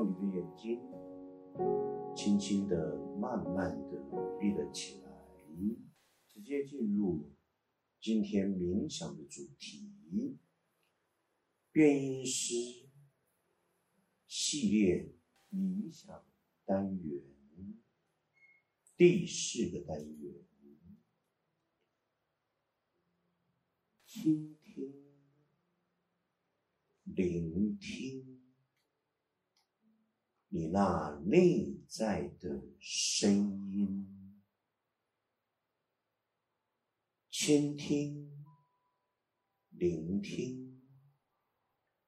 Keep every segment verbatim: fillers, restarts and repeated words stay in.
到你的眼睛，轻轻的、慢慢的闭了起来，直接进入今天冥想的主题——变音师系列冥想单元第四个单元：倾听、聆听。 你那内在的声音，倾听、聆听，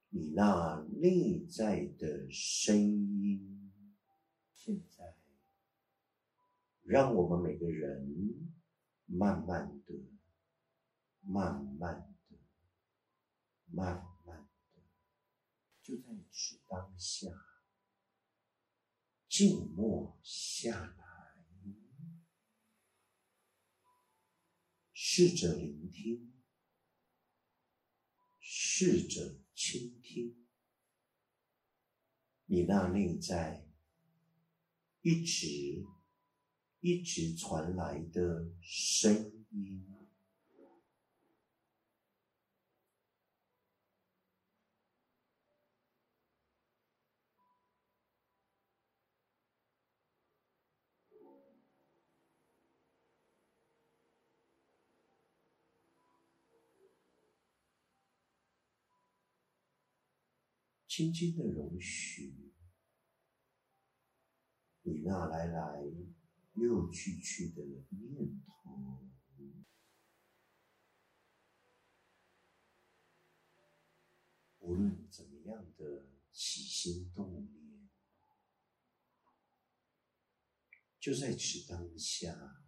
你那内在的声音。现在，让我们每个人慢慢的、慢慢的、慢慢的，就在此当下。 静默下来，试着聆听，试着倾听，你那内在一直一直传来的声音，轻轻的容许，你那来来又去去的念头，无论怎么样的起心动念，就在此当下，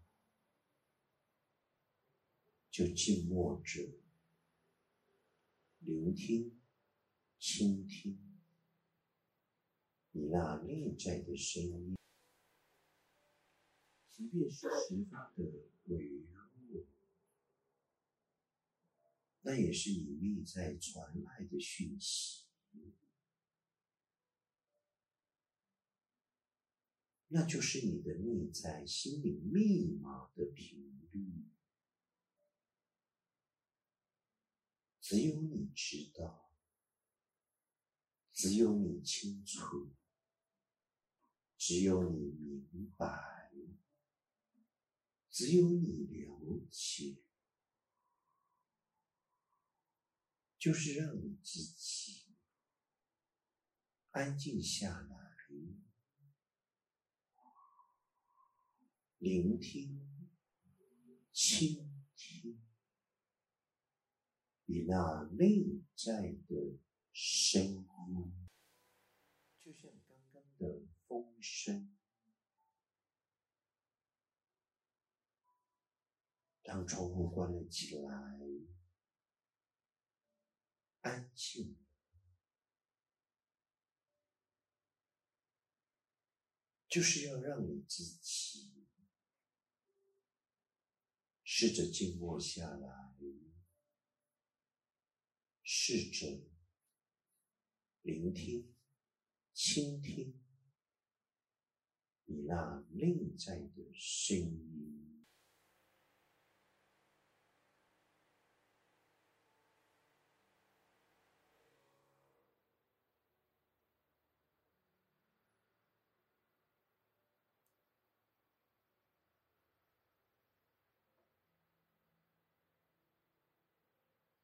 就静默着，聆听。 倾听你那内在的声音，即便是十分的微弱，那也是你内在传来的讯息，那就是你的内在心里密码的频率，只有你知道。 只有你清楚，只有你明白，只有你了解，就是让你自己安静下来，聆听、倾听你那内在的声音。 就像刚刚的风声，让窗户关了起来，安静。就是要让你自己试着静默下来，试着聆听。 倾听你那内在的声音，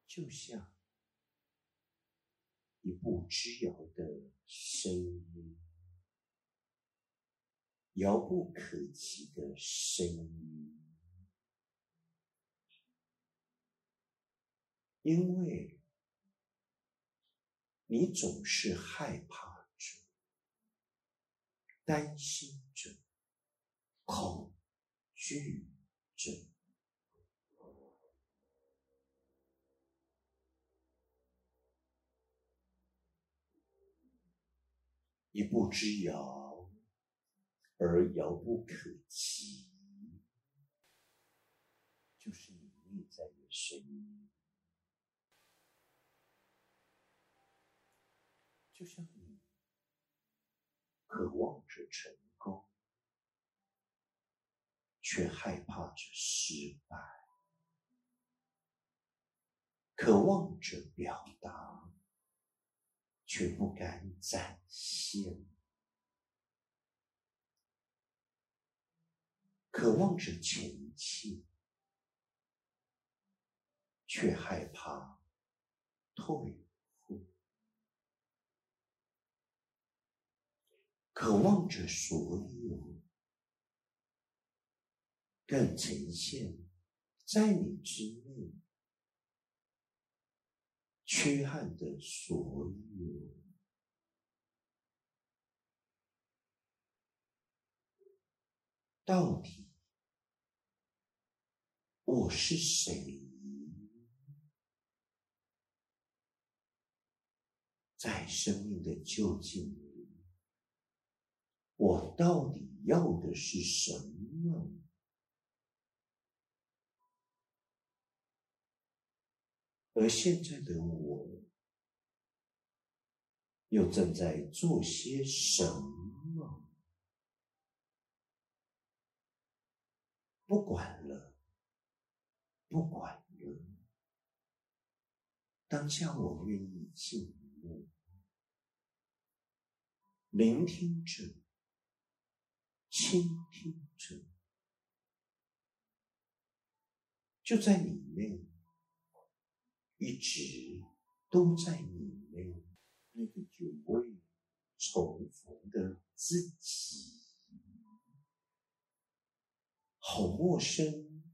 就像。 一步之遥的声音，遥不可及的声音，因为你总是害怕着、担心着、恐惧着。 一步之遥，而遥不可及，就是你内在的声音，就像你渴望着成功，却害怕着失败，渴望着表达，却不敢展现，渴望着前进，却害怕退后，渴望着所有，更呈现在你之内缺憾的所有。到底我是谁？在生命的究竟里，我到底要的是什么？而现在的我，又正在做些什么？不管了，不管了，当下我愿意进。聆听着，倾听着，就在你内，一直都在你内，那个久未重逢的自己，好陌生，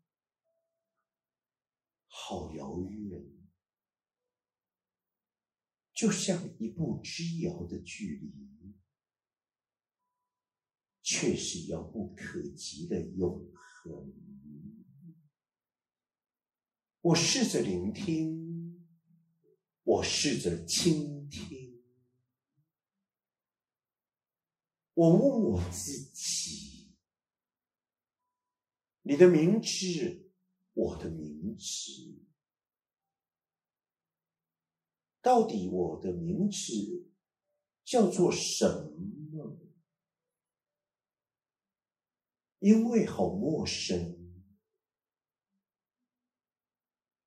好遥远。就像一步之遥的距离，却是遥不可及的永恒。我试着聆听，我试着倾听，我问我自己：你的名字，我的名字。到底我的名字叫做什么？因为好陌生，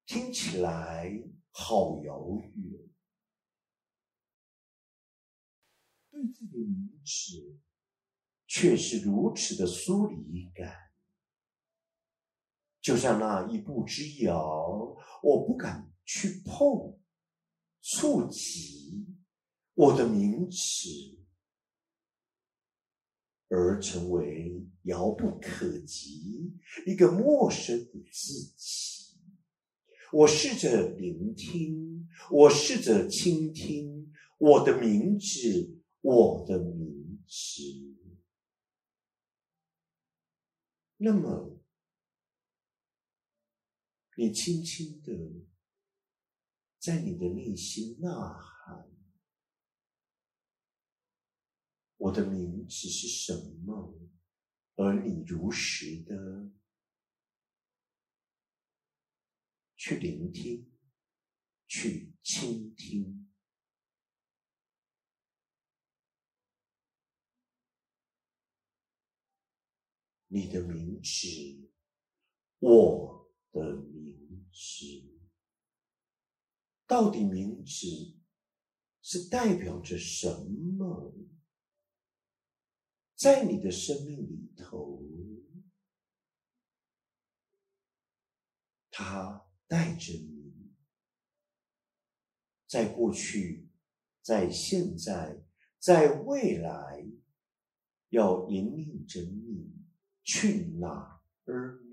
听起来好遥远。对自己的名字却是如此的疏离感，就像那一步之遥，我不敢去碰。触及我的名词，而成为遥不可及一个陌生的自己。我试着聆听，我试着倾听我的名字，我的名词。那么，你轻轻的在你的内心呐喊，我的名字是什么？而你如实的去聆听，去倾听，你的名字，我的名字。到底名字是代表着什么？在你的生命里头，它带着你，在过去，在现在，在未来，要引领着你去哪儿？